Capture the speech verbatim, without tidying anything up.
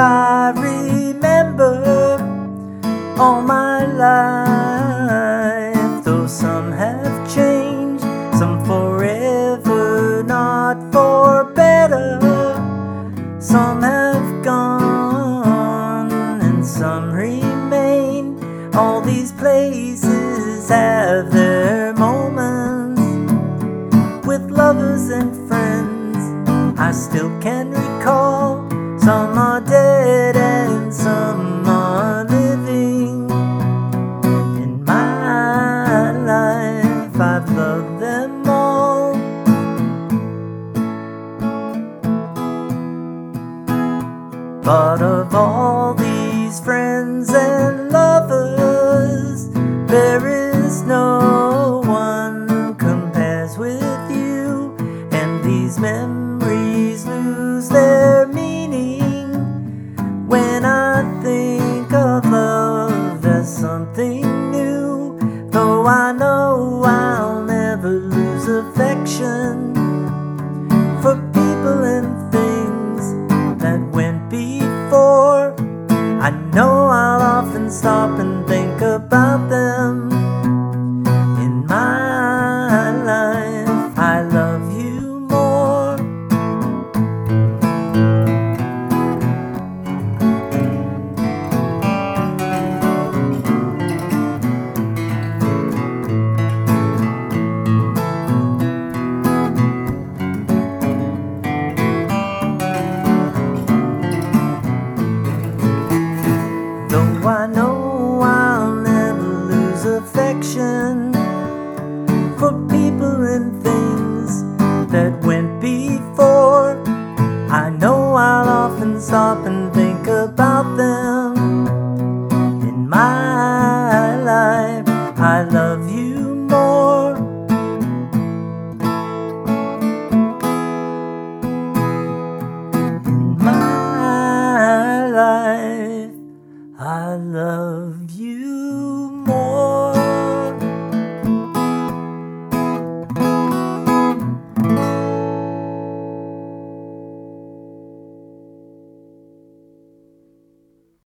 I remember all my life. Though some have changed, some forever, not for better. Some have gone and some remain. All these places have their moments with lovers and friends. I still can recall. Some are dead and some are living. In my life, I've loved them all. But of all these friends and lovers, there is no one compares with you, and these memories lose their meaning. When I think of love, there's something new. Though I know I'll never lose affection for people and things that went before, I know I'll often stop and think about them. In my life, I love you. I know I'll never lose affection